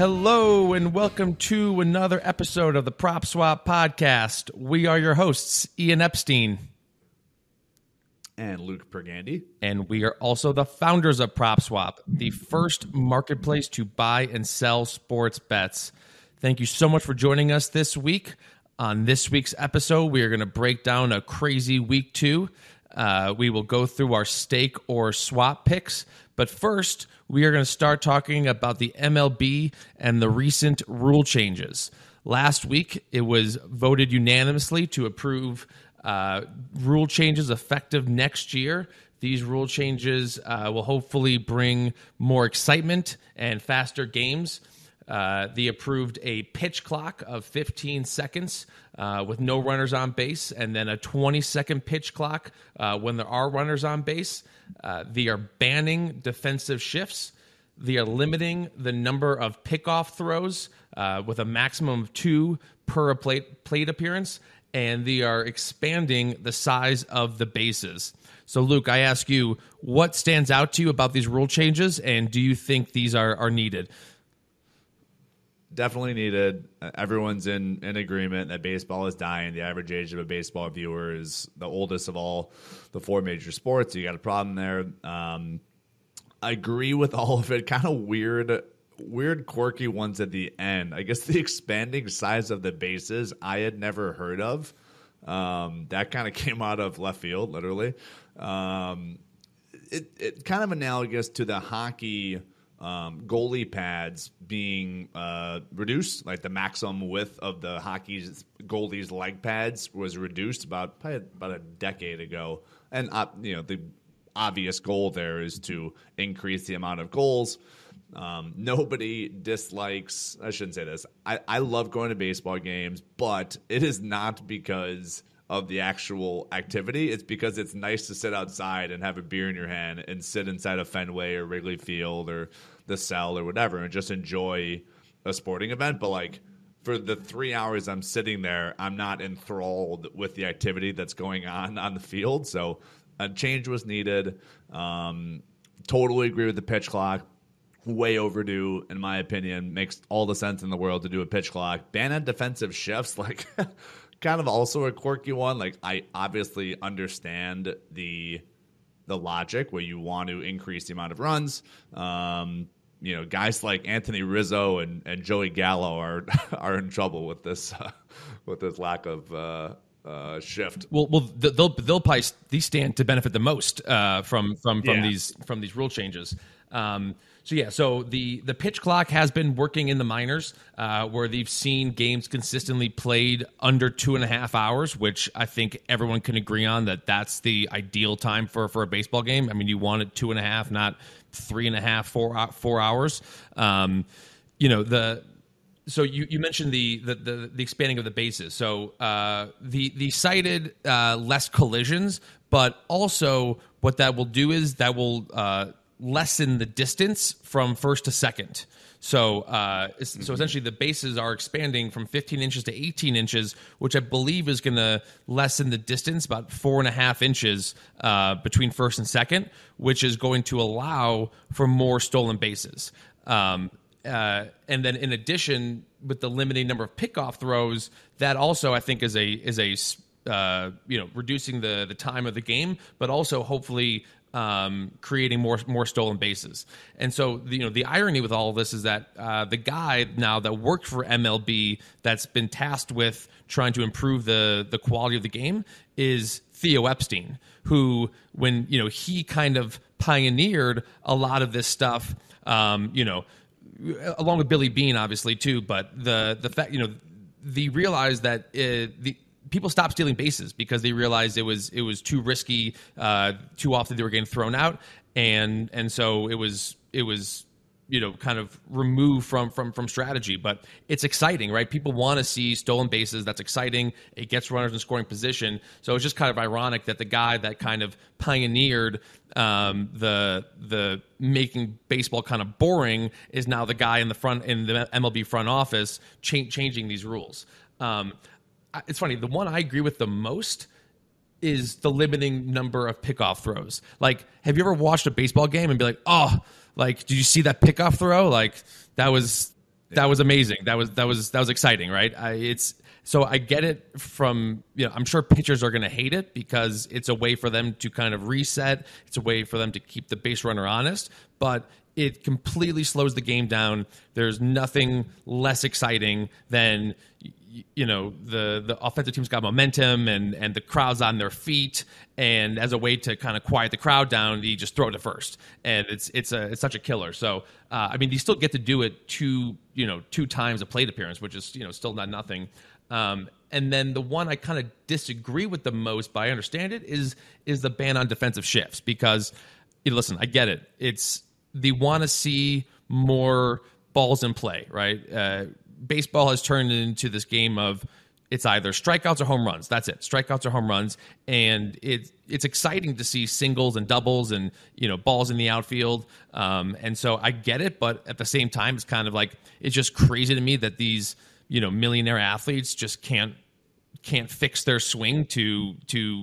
Hello and welcome to another episode of the PropSwap podcast. We are your hosts, Ian Epstein and Luke Pergande, and we are also the founders of PropSwap, the first marketplace to buy and sell sports bets. Thank you so much for joining us this week. On this week's episode, we are going to break down a crazy week two. We will go through our stake or swap picks. But first, we are going to start talking about the MLB and the recent rule changes. Last week, it was voted unanimously to approve rule changes effective next year. These rule changes will hopefully bring more excitement and faster games. They approved a pitch clock of 15 seconds with no runners on base, and then a 20-second pitch clock when there are runners on base. They are banning defensive shifts. They are limiting the number of pickoff throws with a maximum of 2 per plate appearance, and they are expanding the size of the bases. So, Luke, I ask you, what stands out to you about these rule changes, and do you think these are needed? Definitely needed. Everyone's in agreement that baseball is dying. The average age of a baseball viewer is the oldest of all the four major sports. You got a problem there. I agree with all of it. Kind of weird, quirky ones at the end. I guess the expanding size of the bases I had never heard of. That kind of came out of left field, literally. It kind of analogous to the hockey goalie pads being reduced, like the maximum width of the hockey's goalies' leg pads was reduced about a decade ago, and the obvious goal there is to increase the amount of goals. Nobody dislikes. I shouldn't say this. I love going to baseball games, but it is not because of the actual activity. It's because it's nice to sit outside and have a beer in your hand and sit inside a Fenway or Wrigley Field or the Cell or whatever and just enjoy a sporting event. But like for the 3 hours I'm sitting there, I'm not enthralled with the activity that's going on the field. So a change was needed. Totally agree with the pitch clock. Way overdue, in my opinion. Makes all the sense in the world to do a pitch clock. Ban on defensive shifts, like... kind of also a quirky one. Like, I obviously understand the logic where you want to increase the amount of runs. Guys like Anthony Rizzo and Joey Gallo are in trouble with this lack of shift. Well, they'll probably stand to benefit the most from these rule changes. So the pitch clock has been working in the minors where they've seen games consistently played under 2.5 hours, which I think everyone can agree on that's the ideal time for a baseball game. I mean, you want it 2.5, not 3.5, 4 hours. You mentioned the expanding of the bases. So the cited less collisions, but also what that will do is that will lessen the distance from first to second. So so essentially the bases are expanding from 15 inches to 18 inches, which I believe is going to lessen the distance about 4.5 inches between first and second, which is going to allow for more stolen bases. And then in addition, with the limited number of pickoff throws, that also I think is reducing the time of the game, but also hopefully creating more stolen bases. And so, the irony with all of this is that the guy now that worked for MLB that's been tasked with trying to improve the quality of the game is Theo Epstein, who, when, he kind of pioneered a lot of this stuff, along with Billy Bean, obviously, too. But the fact, they realized that people stopped stealing bases because they realized it was too risky. Too often they were getting thrown out, and so it was kind of removed from strategy. But it's exciting, right? People want to see stolen bases. That's exciting. It gets runners in scoring position. So it's just kind of ironic that the guy that kind of pioneered the making baseball kind of boring is now the guy in the MLB front office changing these rules. It's funny. The one I agree with the most is the limiting number of pickoff throws. Like, have you ever watched a baseball game and be like, oh, like, did you see that pickoff throw? Like, that was That was amazing. That was exciting, right? So I get it from, I'm sure pitchers are going to hate it because it's a way for them to kind of reset. It's a way for them to keep the base runner honest, but it completely slows the game down. There's nothing less exciting than, the offensive team's got momentum and the crowd's on their feet. And as a way to kind of quiet the crowd down, you just throw to first. And it's such a killer. So, you still get to do it two times a plate appearance, which is, still not nothing. And then the one I kind of disagree with the most, but I understand it, is the ban on defensive shifts because, listen, I get it. It's they want to see more balls in play, right? Baseball has turned into this game of it's either strikeouts or home runs. That's it. Strikeouts or home runs. And it's exciting to see singles and doubles and, balls in the outfield. And so I get it, but at the same time, it's kind of like, it's just crazy to me that these millionaire athletes just can't fix their swing to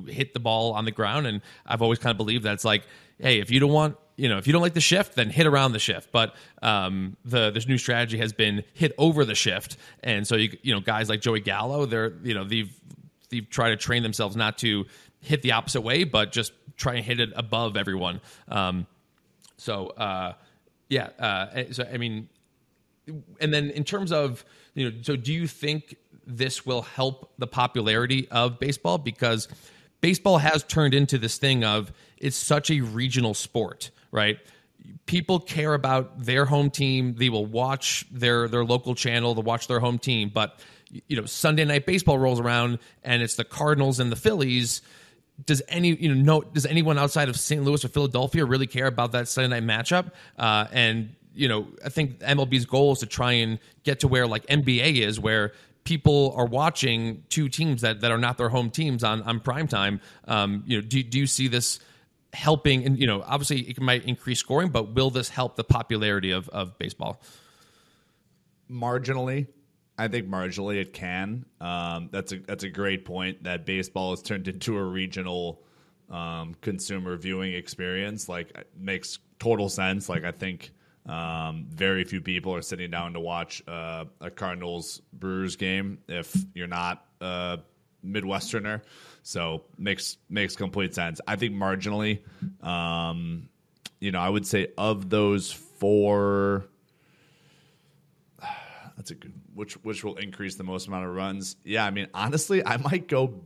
hit the ball on the ground. And I've always kind of believed that it's like, hey, if you don't want, if you don't like the shift, then hit around the shift. But this new strategy has been hit over the shift. And so, guys like Joey Gallo, they've tried to train themselves not to hit the opposite way, but just try and hit it above everyone. And then in terms of, so do you think this will help the popularity of baseball? Because baseball has turned into this thing of it's such a regional sport, right? People care about their home team. They will watch their local channel to watch their home team. But, Sunday Night Baseball rolls around and it's the Cardinals and the Phillies. Does anyone outside of St. Louis or Philadelphia really care about that Sunday night matchup? I think MLB's goal is to try and get to where like NBA is, where people are watching two teams that are not their home teams on primetime. Do you see this helping? And, obviously it might increase scoring, but will this help the popularity of baseball? Marginally. I think marginally it can. That's a great point that baseball has turned into a regional consumer viewing experience. Like, it makes total sense. Like, I think very few people are sitting down to watch a Cardinals Brewers game if you're not a Midwesterner. So makes complete sense. I think marginally, I would say of those four, that's a good, which will increase the most amount of runs. Yeah, honestly, I might go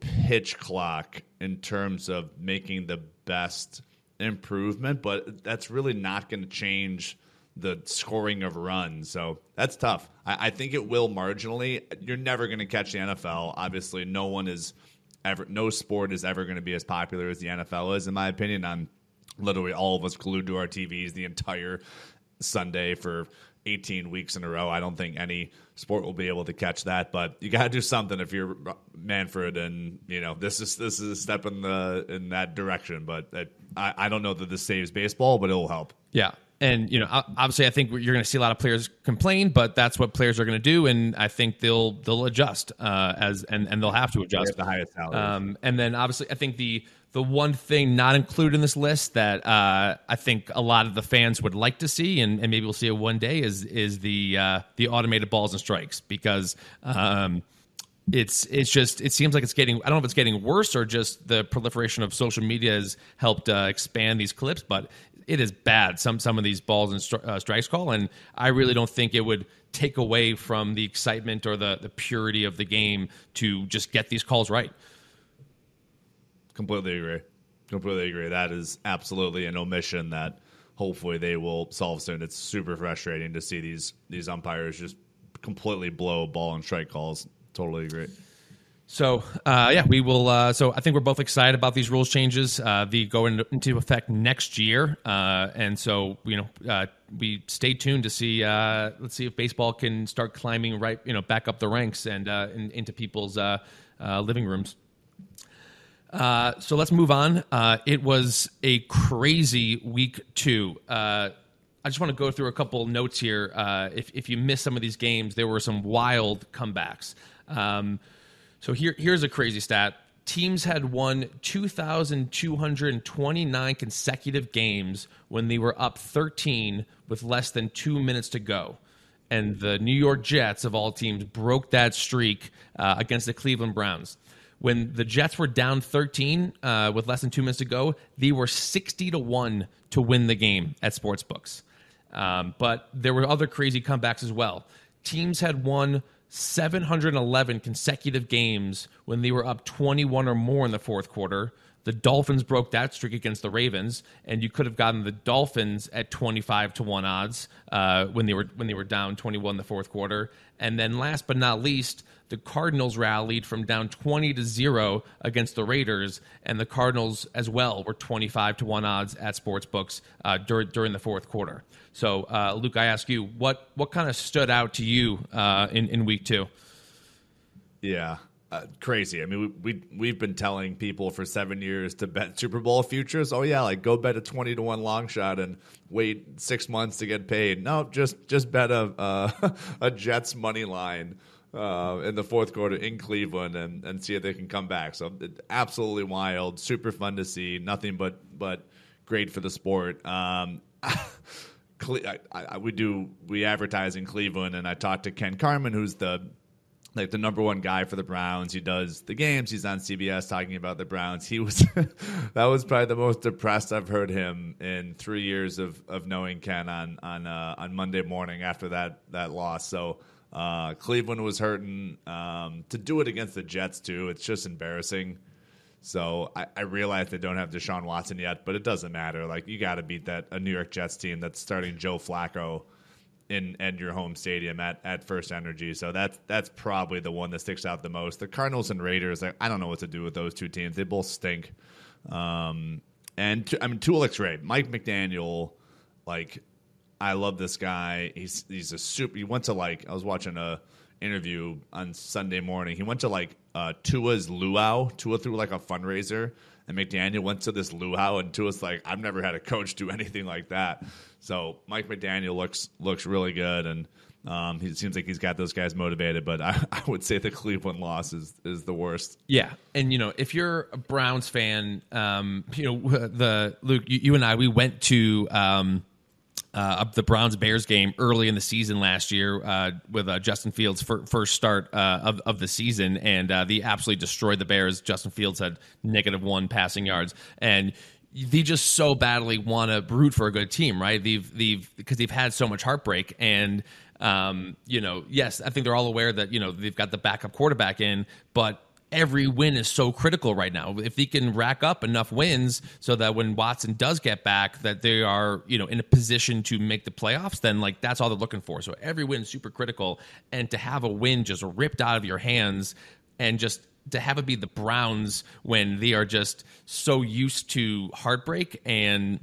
pitch clock in terms of making the best improvement, but that's really not going to change the scoring of runs. So that's tough. I think it will marginally. You're never going to catch the NFL. Obviously, no sport is ever going to be as popular as the NFL is, in my opinion. I'm literally all of us glued to our TVs the entire Sunday for 18 weeks in a row. I don't think any sport will be able to catch that, but you got to do something if you're Manfred, and this is a step in that direction. But I don't know that this saves baseball, but it will help. Yeah, and obviously, I think you're going to see a lot of players complain, but that's what players are going to do, and I think they'll adjust as they'll have to adjust. They have the highest salary. And then obviously, I think the one thing not included in this list that I think a lot of the fans would like to see, and maybe we'll see it one day, is the automated balls and strikes, because it seems like it's getting, I don't know if it's getting worse or just the proliferation of social media has helped expand these clips, but it is bad. Some of these balls and strikes call, and I really don't think it would take away from the excitement or the purity of the game to just get these calls right. Completely agree. That is absolutely an omission that hopefully they will solve soon. It's super frustrating to see these umpires just completely blow ball and strike calls. Totally agree. So, we will. So I think we're both excited about these rules changes. They go into effect next year. And so, we stay tuned to see, let's see if baseball can start climbing right, back up the ranks and into people's living rooms. So let's move on. It was a crazy week 2. I just want to go through a couple notes here. If you missed some of these games, there were some wild comebacks. So here's a crazy stat. teams had won 2,229 consecutive games when they were up 13 with less than 2 minutes to go. And the New York Jets, of all teams, broke that streak against the Cleveland Browns. When the Jets were down 13 with less than 2 minutes to go, they were 60-1 to win the game at sportsbooks. But there were other crazy comebacks as well. Teams had won 711 consecutive games when they were up 21 or more in the fourth quarter. The Dolphins broke that streak against the Ravens, and you could have gotten the Dolphins at 25-1 odds when they were down 21 in the fourth quarter. And then last but not least, the Cardinals rallied from down 20-0 against the Raiders, and the Cardinals as well were 25-1 odds at sportsbooks during the fourth quarter. So, Luke, I ask you, what kind of stood out to you in week two? Yeah. Crazy. I mean, we've been telling people for 7 years to bet Super Bowl futures. Oh yeah, like go bet a 20-1 long shot and wait 6 months to get paid. No, just bet a Jets money line in the fourth quarter in Cleveland and see if they can come back. So absolutely wild, super fun to see. Nothing but great for the sport. We advertise in Cleveland, and I talked to Ken Carman, who's the number one guy for the Browns. He does the games. He's on CBS talking about the Browns. He was that was probably the most depressed I've heard him in 3 years of knowing Ken on Monday morning after that loss. So Cleveland was hurting. To do it against the Jets too, it's just embarrassing. So I realize they don't have Deshaun Watson yet, but it doesn't matter. Like, you got to beat a New York Jets team that's starting Joe Flacco in your home stadium at FirstEnergy. So that's probably the one that sticks out the most. The Cardinals and Raiders, I don't know what to do with those two teams. They both stink. Tulix Ray, Mike McDaniel, like, I love this guy. He's a super. He went to, like, I was watching a interview on Sunday morning. He went to like Tua's luau. Tua threw like a fundraiser, and McDaniel went to this luau, and Tua's like, I've never had a coach do anything like that. So Mike McDaniel looks really good, and he seems like he's got those guys motivated. But I would say the Cleveland loss is the worst. Yeah, and if you're a Browns fan, Luke, you and I, we went to the Browns Bears game early in the season last year with Justin Fields' first start of the season, and they absolutely destroyed the Bears. Justin Fields had -1 passing yards, and they just so badly want to root for a good team, right? They've because they've had so much heartbreak, and yes, I think they're all aware that they've got the backup quarterback in, but every win is so critical right now. If they can rack up enough wins so that when Watson does get back, that they are, in a position to make the playoffs, then, like, that's all they're looking for. So every win is super critical, and to have a win just ripped out of your hands, and just to have it be the Browns when they are just so used to heartbreak and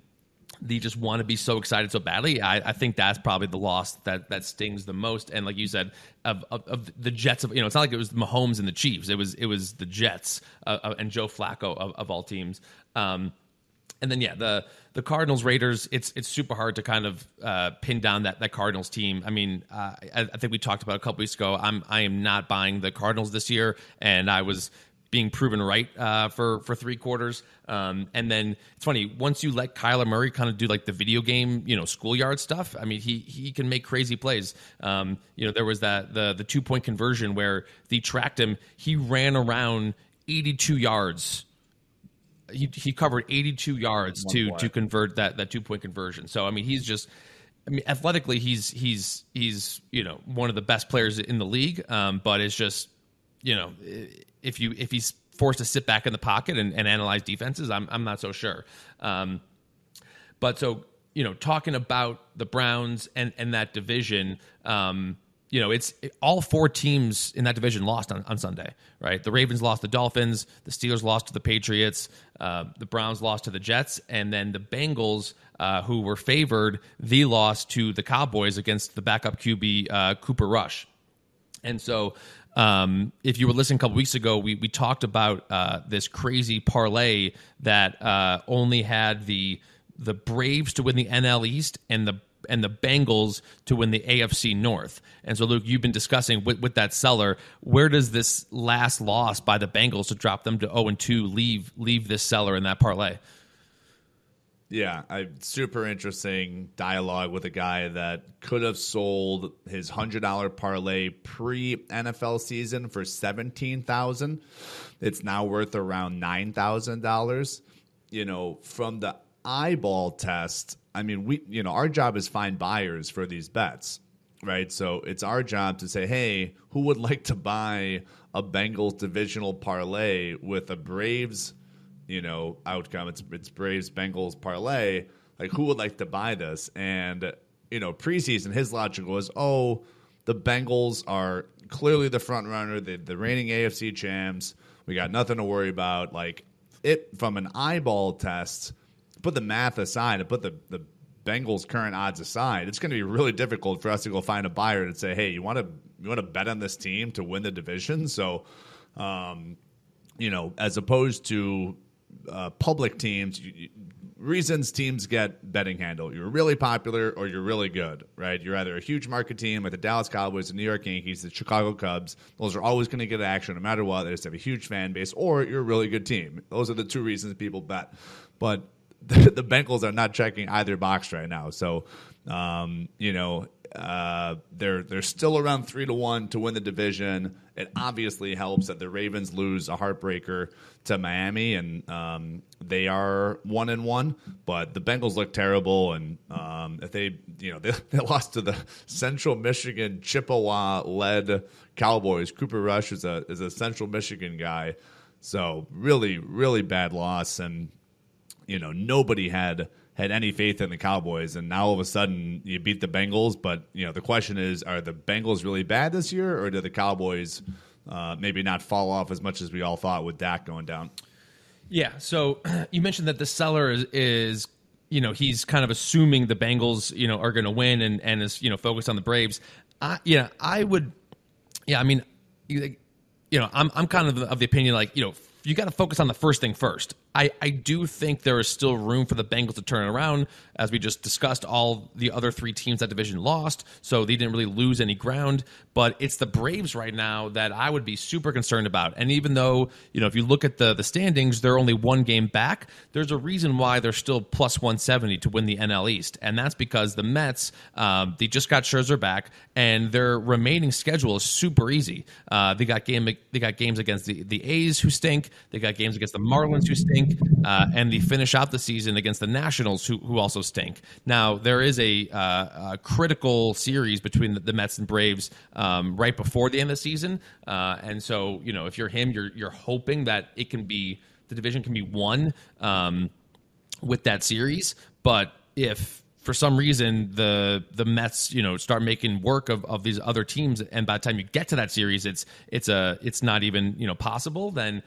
they just want to be so excited so badly. I think that's probably the loss that stings the most. And like you said, of the Jets, it's not like it was Mahomes and the Chiefs. It was the Jets and Joe Flacco of all teams. And then, yeah, the Cardinals, Raiders, it's super hard to kind of pin down that Cardinals team. I mean, I think we talked about a couple weeks ago, I am not buying the Cardinals this year, and I was being proven right for three quarters. And then it's funny, once you let Kyler Murray kind of do like the video game, schoolyard stuff, I mean, he can make crazy plays. There was the 2-point conversion where they tracked him. He ran around 82 yards. He covered 82 yards to convert that 2-point conversion. So, I mean, he's just, I mean, athletically, he's one of the best players in the league. But it's just, if he's forced to sit back in the pocket and analyze defenses, I'm not so sure. But so, talking about the Browns and that division, it's all four teams in that division lost on Sunday, right? The Ravens lost to the Dolphins, the Steelers lost to the Patriots, the Browns lost to the Jets, and then the Bengals, who were favored, they lost to the Cowboys against the backup QB, Cooper Rush. And so, if you were listening a couple weeks ago, we talked about this crazy parlay that only had the Braves to win the NL East and the and the Bengals to win the AFC North. And so, Luke, you've been discussing with that seller, where does this last loss by the Bengals to drop them to 0-2 leave this seller in that parlay? Yeah, super interesting dialogue with a guy that could have sold his $100 parlay pre-NFL season for $17,000. It's now worth around $9,000. You know, from the eyeball test, I mean, our job is find buyers for these bets, right? So it's our job to say, hey, who would like to buy a Bengals divisional parlay with a Braves outcome? It's Braves Bengals parlay. Like, who would like to buy this? And preseason, his logic was, the Bengals are clearly the front runner, the reigning AFC champs. We got nothing to worry about. Like, it from an eyeball test, put the math aside and put the Bengals' current odds aside, it's going to be really difficult for us to go find a buyer and say, hey, you want to bet on this team to win the division? So, as opposed to public teams, reasons teams get betting handle. You're really popular or you're really good, right? You're either a huge market team like the Dallas Cowboys, the New York Yankees, the Chicago Cubs. Those are always going to get action no matter what. They just have a huge fan base, or you're a really good team. Those are the two reasons people bet. But the Bengals are not checking either box right now. So, they're still around 3-1 to win the division. It obviously helps that the Ravens lose a heartbreaker to Miami, and they are 1-1. But the Bengals look terrible, and if they lost to the Central Michigan Chippewa-led Cowboys. Cooper Rush is a Central Michigan guy, so really, really bad loss, and nobody had any faith in the Cowboys, and now all of a sudden you beat the Bengals. But the question is, are the Bengals really bad this year, or do the Cowboys maybe not fall off as much as we all thought with Dak going down? Yeah, so you mentioned that the seller is he's kind of assuming the Bengals are going to win and is focused on the Braves. I'm kind of the opinion, like, you got to focus on the first thing first. I do think there is still room for the Bengals to turn around. As we just discussed, all the other three teams that division lost, so they didn't really lose any ground. But it's the Braves right now that I would be super concerned about. And even though, if you look at the standings, they're only one game back. There's a reason why they're still plus 170 to win the NL East. And that's because the Mets, they just got Scherzer back, and their remaining schedule is super easy. They got games against the A's, who stink. They got games against the Marlins, who stink, and they finish out the season against the Nationals, who also stink. Now, there is a critical series between the Mets and Braves right before the end of the season, and so if you're him, you're hoping that it can be the division can be won with that series. But if for some reason the Mets start making work of these other teams, and by the time you get to that series it's not even possible, then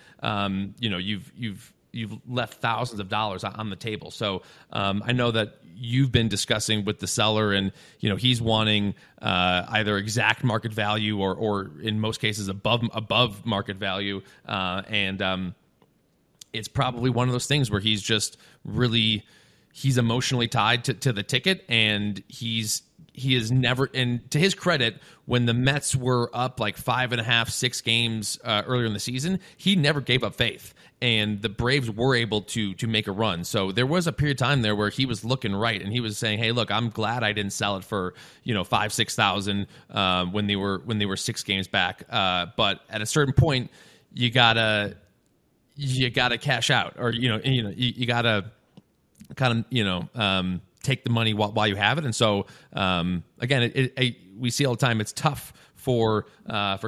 you've left thousands of dollars on the table. So I know that you've been discussing with the seller, and he's wanting either exact market value or in most cases above market value, and it's probably one of those things where he's just really emotionally tied to the ticket, and he is never, and to his credit, when the Mets were up like 5.5-6 games earlier in the season, he never gave up faith, and the Braves were able to make a run. So there was a period of time there where he was looking right, and he was saying, hey, look, I'm glad I didn't sell it for 5,000-6,000 when they were 6 games back, but at a certain point you gotta cash out, or you gotta kind of take the money while you have it. And so again, we see all the time, it's tough for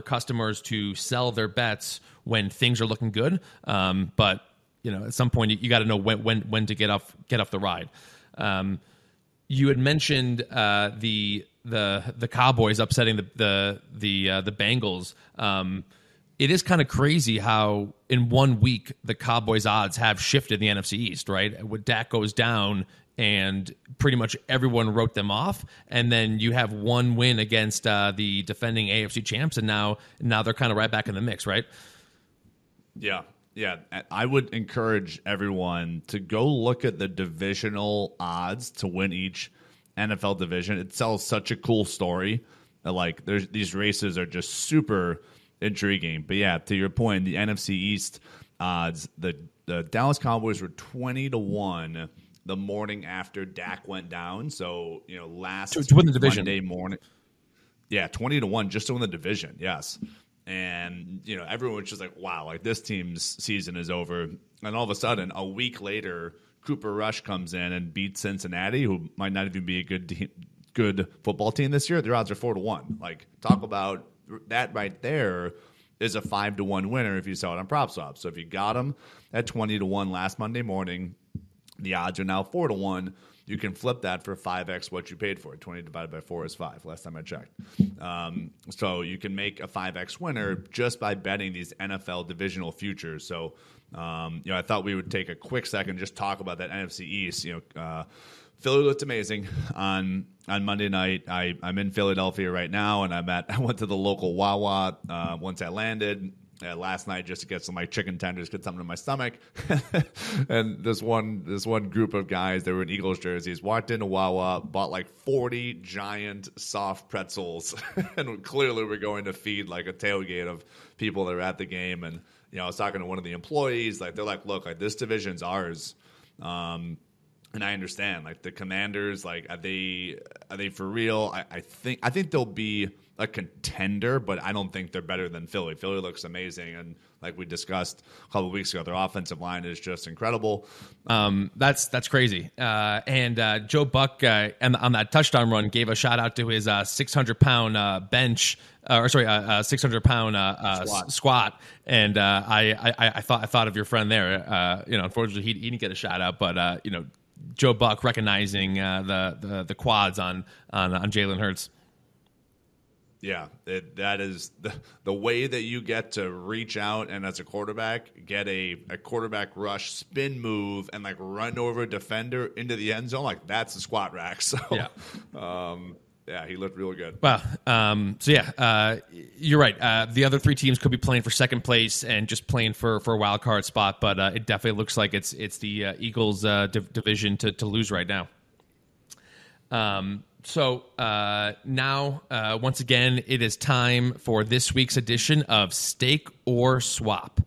customers to sell their bets when things are looking good, but at some point you got to know when to get off the ride. You had mentioned the Cowboys upsetting the Bengals. It is kind of crazy how in one week the Cowboys odds have shifted in the NFC East, right? When Dak goes down and pretty much everyone wrote them off, and then you have one win against the defending AFC champs, and now they're kind of right back in the mix, right? Yeah. I would encourage everyone to go look at the divisional odds to win each NFL division. It tells such a cool story. Like, there's these races are just super intriguing. But yeah, to your point, the NFC East odds, the Dallas Cowboys were 20-1 the morning after Dak went down. So, you know, last to win the division. Monday morning. Yeah, 20-1 just to win the division. Yes. And, you know, everyone was just like, wow, like this team's season is over. And all of a sudden, a week later, Cooper Rush comes in and beats Cincinnati, who might not even be a good football team this year. Their odds are 4-1. Like, talk about that right there is a 5-1 winner if you saw it on PropSwap. So if you got them at 20-1 last Monday morning, the odds are now 4-1. You can flip that for 5x what you paid for it. 20 divided by 4 is 5, last time I checked. So you can make a 5x winner just by betting these NFL divisional futures. So, you know, I thought we would take a quick second and just talk about that NFC East. You know, Philly looked amazing on Monday night. I'm in Philadelphia right now, and I went to the local Wawa once I landed last night just to get some like chicken tenders, get something in my stomach. And this one group of guys, they were in Eagles jerseys, walked into Wawa, bought like 40 giant soft pretzels, and clearly we're going to feed like a tailgate of people that are at the game. And you know, I was talking to one of the employees, like they're like, look, like this division's ours. And I understand, like the Commanders, like are they for real? I think they'll be a contender, but I don't think they're better than Philly. Philly looks amazing, and like we discussed a couple of weeks ago, their offensive line is just incredible. That's crazy. And Joe Buck on that touchdown run gave a shout out to his 600-pound bench. 600-pound squat, and I thought of your friend there. You know, unfortunately, he didn't get a shout out, but you know, Joe Buck recognizing the quads on Jalen Hurts. Yeah, that is the way that you get to reach out and as a quarterback get a quarterback rush spin move and like run over a defender into the end zone. Like that's the squat rack. So yeah. Yeah, he looked really good. Wow. So, yeah, you're right. The other three teams could be playing for second place and just playing for a wild card spot, but it definitely looks like it's the Eagles' division to lose right now. So now, once again, it is time for this week's edition of Stake or Swap.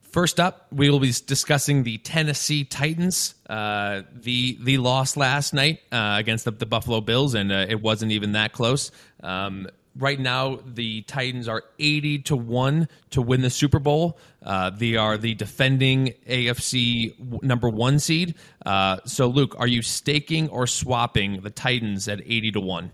First up, we will be discussing the Tennessee Titans, the loss last night against the Buffalo Bills, and it wasn't even that close. Right now, the Titans are 80-1 to win the Super Bowl. They are the defending AFC #1 seed. So, Luke, are you staking or swapping the Titans at 80-1?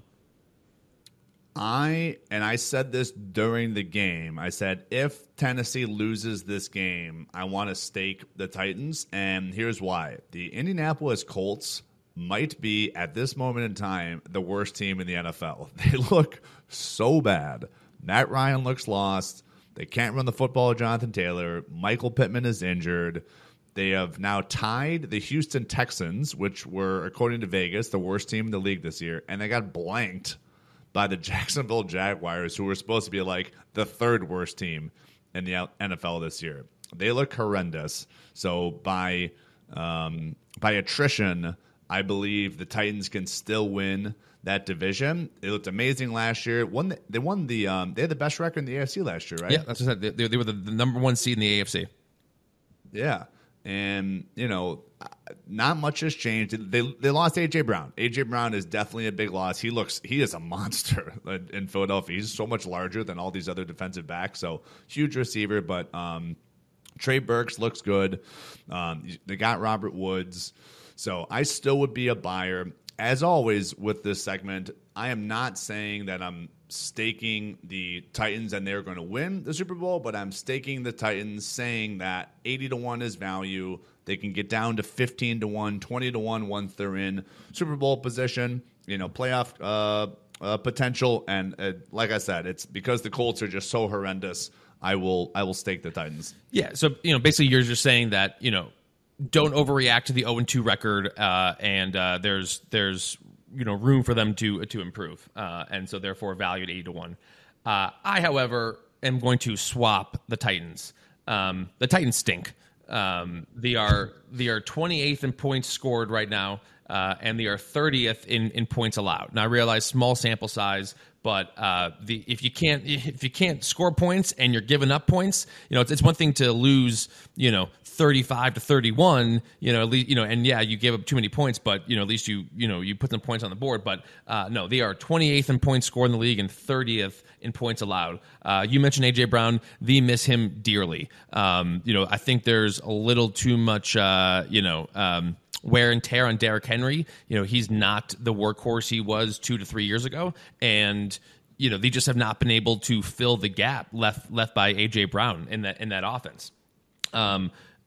I said this during the game. I said, if Tennessee loses this game, I want to stake the Titans. And here's why. The Indianapolis Colts might be, at this moment in time, the worst team in the NFL. They look so bad. Matt Ryan looks lost. They can't run the football with Jonathan Taylor. Michael Pittman is injured. They have now tied the Houston Texans, which were, according to Vegas, the worst team in the league this year. And they got blanked by the Jacksonville Jaguars, who were supposed to be like the third worst team in the NFL this year. They look horrendous. So by attrition, I believe the Titans can still win that division. They looked amazing last year. They had the best record in the AFC last year, right? Yeah, that's what I said. They were the #1 seed in the AFC. Yeah. And, you know, not much has changed. They lost AJ Brown. AJ Brown is definitely a big loss. He is a monster in Philadelphia. He's so much larger than all these other defensive backs. So huge receiver, but Trey Burks looks good. They got Robert Woods. So I still would be a buyer. As always with this segment, I am not saying that I'm staking the Titans and they're going to win the Super Bowl, but I'm staking the Titans, saying that 80-1 is value. They can get down to 15-1, 20-1 once they're in Super Bowl position, you know, playoff potential. And like I said, it's because the Colts are just so horrendous. I will stake the Titans. Yeah. So, you know, basically you're just saying that, you know, don't overreact to the 0-2 record, and there's you know, room for them to improve, and so therefore valued 80-1. I, however, am going to swap the Titans. The Titans stink. They are 28th in points scored right now, and they are 30th in points allowed. Now I realize small sample size, but if you can't score points and you're giving up points, you know, it's one thing to lose, you know, 35-31, you know, at least, you know, and yeah, you gave up too many points, but you know, at least you put some points on the board. But no, they are 28th in points scored in the league and 30th in points allowed. You mentioned AJ Brown. They miss him dearly. You know, I think there's a little too much, wear and tear on Derrick Henry. You know, he's not the workhorse he was 2 to 3 years ago. And, you know, they just have not been able to fill the gap left by AJ Brown in that offense.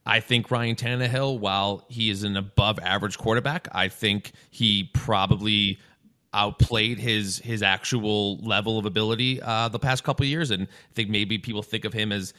I think Ryan Tannehill, while he is an above average quarterback, I think he probably outplayed his actual level of ability the past couple of years, and I think maybe people think of him as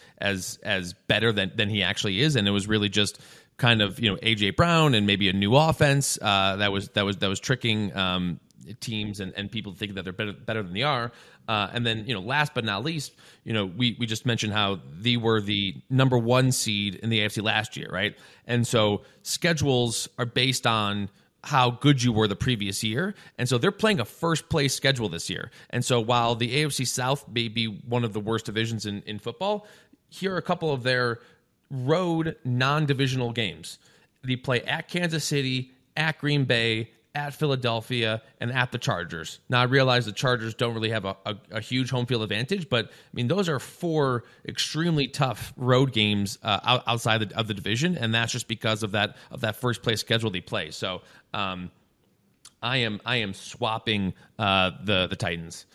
better than he actually is, and it was really just kind of, you know, AJ Brown and maybe a new offense that was tricking teams and people thinking that they're better than they are. And then, you know, last but not least, you know, we just mentioned how they were the number one seed in the AFC last year, right? And so schedules are based on how good you were the previous year. And so they're playing a first place schedule this year. And so while the AFC South may be one of the worst divisions in football, here are a couple of their road non-divisional games. They play at Kansas City, at Green Bay, at Philadelphia, and at the Chargers. Now, I realize the Chargers don't really have a huge home field advantage, but, I mean, those are four extremely tough road games outside of the division, and that's just because of that first-place schedule they play. So I am swapping the Titans.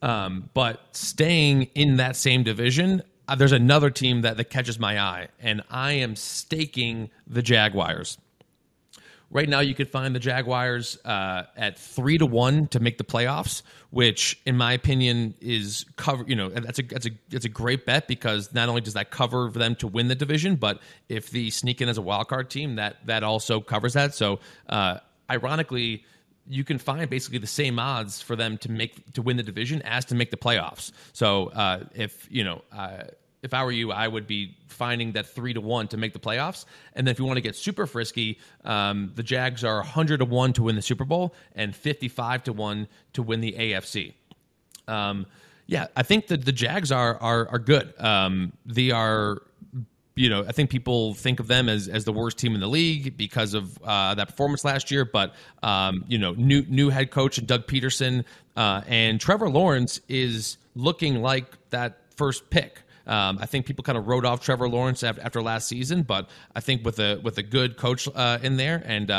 But staying in that same division, there's another team that catches my eye, and I am staking the Jaguars. Right now, you could find the Jaguars at 3-1 to make the playoffs, which, in my opinion, is cover. You know, that's a great bet, because not only does that cover for them to win the division, but if they sneak in as a wild card team, that also covers that. So, ironically, you can find basically the same odds for them to win the division as to make the playoffs. So, if I were you, I would be finding that 3-1 to make the playoffs. And then if you want to get super frisky, the Jags are 100-1 to win the Super Bowl and 55-1 to win the AFC. I think that the Jags are good. They are, you know, I think people think of them as the worst team in the league because of that performance last year. But, you know, new head coach Doug Peterson and Trevor Lawrence is looking like that first pick. I think people kind of wrote off Trevor Lawrence after last season, but I think with a good coach in there and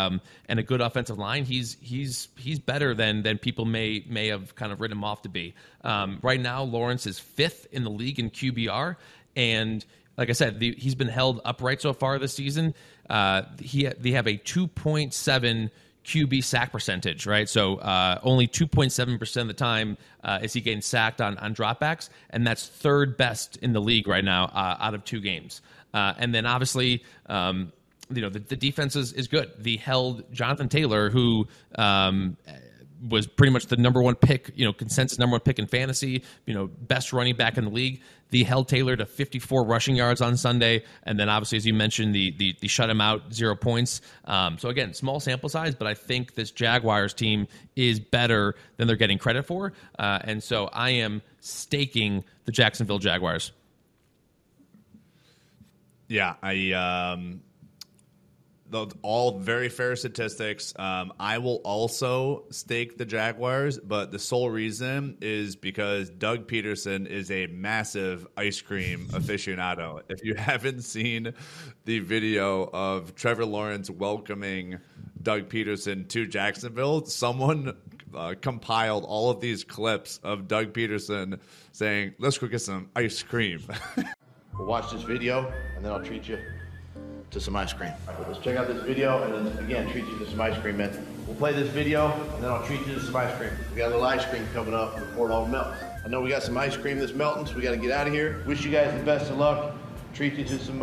a good offensive line, he's better than people may have kind of written him off to be. Right now, Lawrence is 5th in the league in QBR, and like I said, he's been held upright so far this season. They have a 2.7 QB sack percentage, right? So only 2.7% of the time is he getting sacked on dropbacks, and that's third best in the league right now out of two games. And then obviously, you know, the defense is good. They held Jonathan Taylor, who was pretty much the number one pick, you know, consensus number one pick in fantasy, you know, best running back in the league. They held Taylor to 54 rushing yards on Sunday. And then obviously, as you mentioned, they shut him out, 0 points. So again, small sample size, but I think this Jaguars team is better than they're getting credit for. And so I am staking the Jacksonville Jaguars. Yeah, all very fair statistics. I will also stake the Jaguars, but the sole reason is because Doug Peterson is a massive ice cream aficionado. If you haven't seen the video of Trevor Lawrence welcoming Doug Peterson to Jacksonville, someone compiled all of these clips of Doug Peterson saying, "Let's go get some ice cream." We'll watch this video, and then I'll treat you to some ice cream. All right, let's check out this video, and then again, treat you to some ice cream, man. We'll play this video, and then I'll treat you to some ice cream. We got a little ice cream coming up before it all melts. I know we got some ice cream that's melting, so we got to get out of here. Wish you guys the best of luck. Treat you to some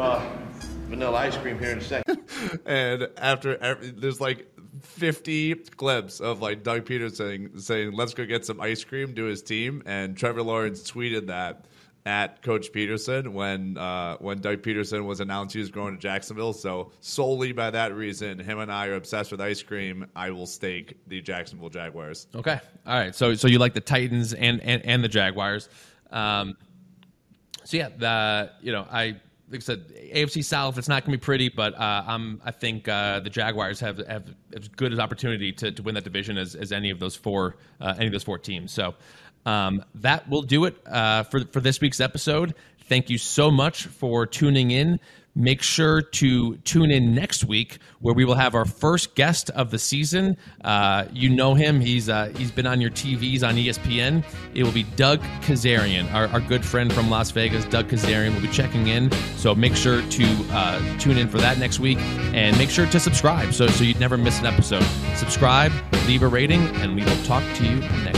vanilla ice cream here in a second. And after there's like 50 clips of like Doug Peterson saying, "Let's go get some ice cream" to his team, and Trevor Lawrence tweeted that at Coach Peterson when Doug Peterson was announced he was going to Jacksonville. So solely by that reason, him and I are obsessed with ice cream. I will stake the Jacksonville Jaguars. Okay. All right. So you like the Titans and the Jaguars. So yeah, like I said, AFC South, it's not going to be pretty, but I think the Jaguars have as good an opportunity to win that division as any of those four teams. So that will do it for this week's episode. Thank you so much for tuning in. Make sure to tune in next week where we will have our first guest of the season. You know him. He's been on your TVs on ESPN. It will be Doug Kazarian, our good friend from Las Vegas. Doug Kazarian will be checking in. So make sure to tune in for that next week. And make sure to subscribe so you'd never miss an episode. Subscribe, leave a rating, and we will talk to you next week.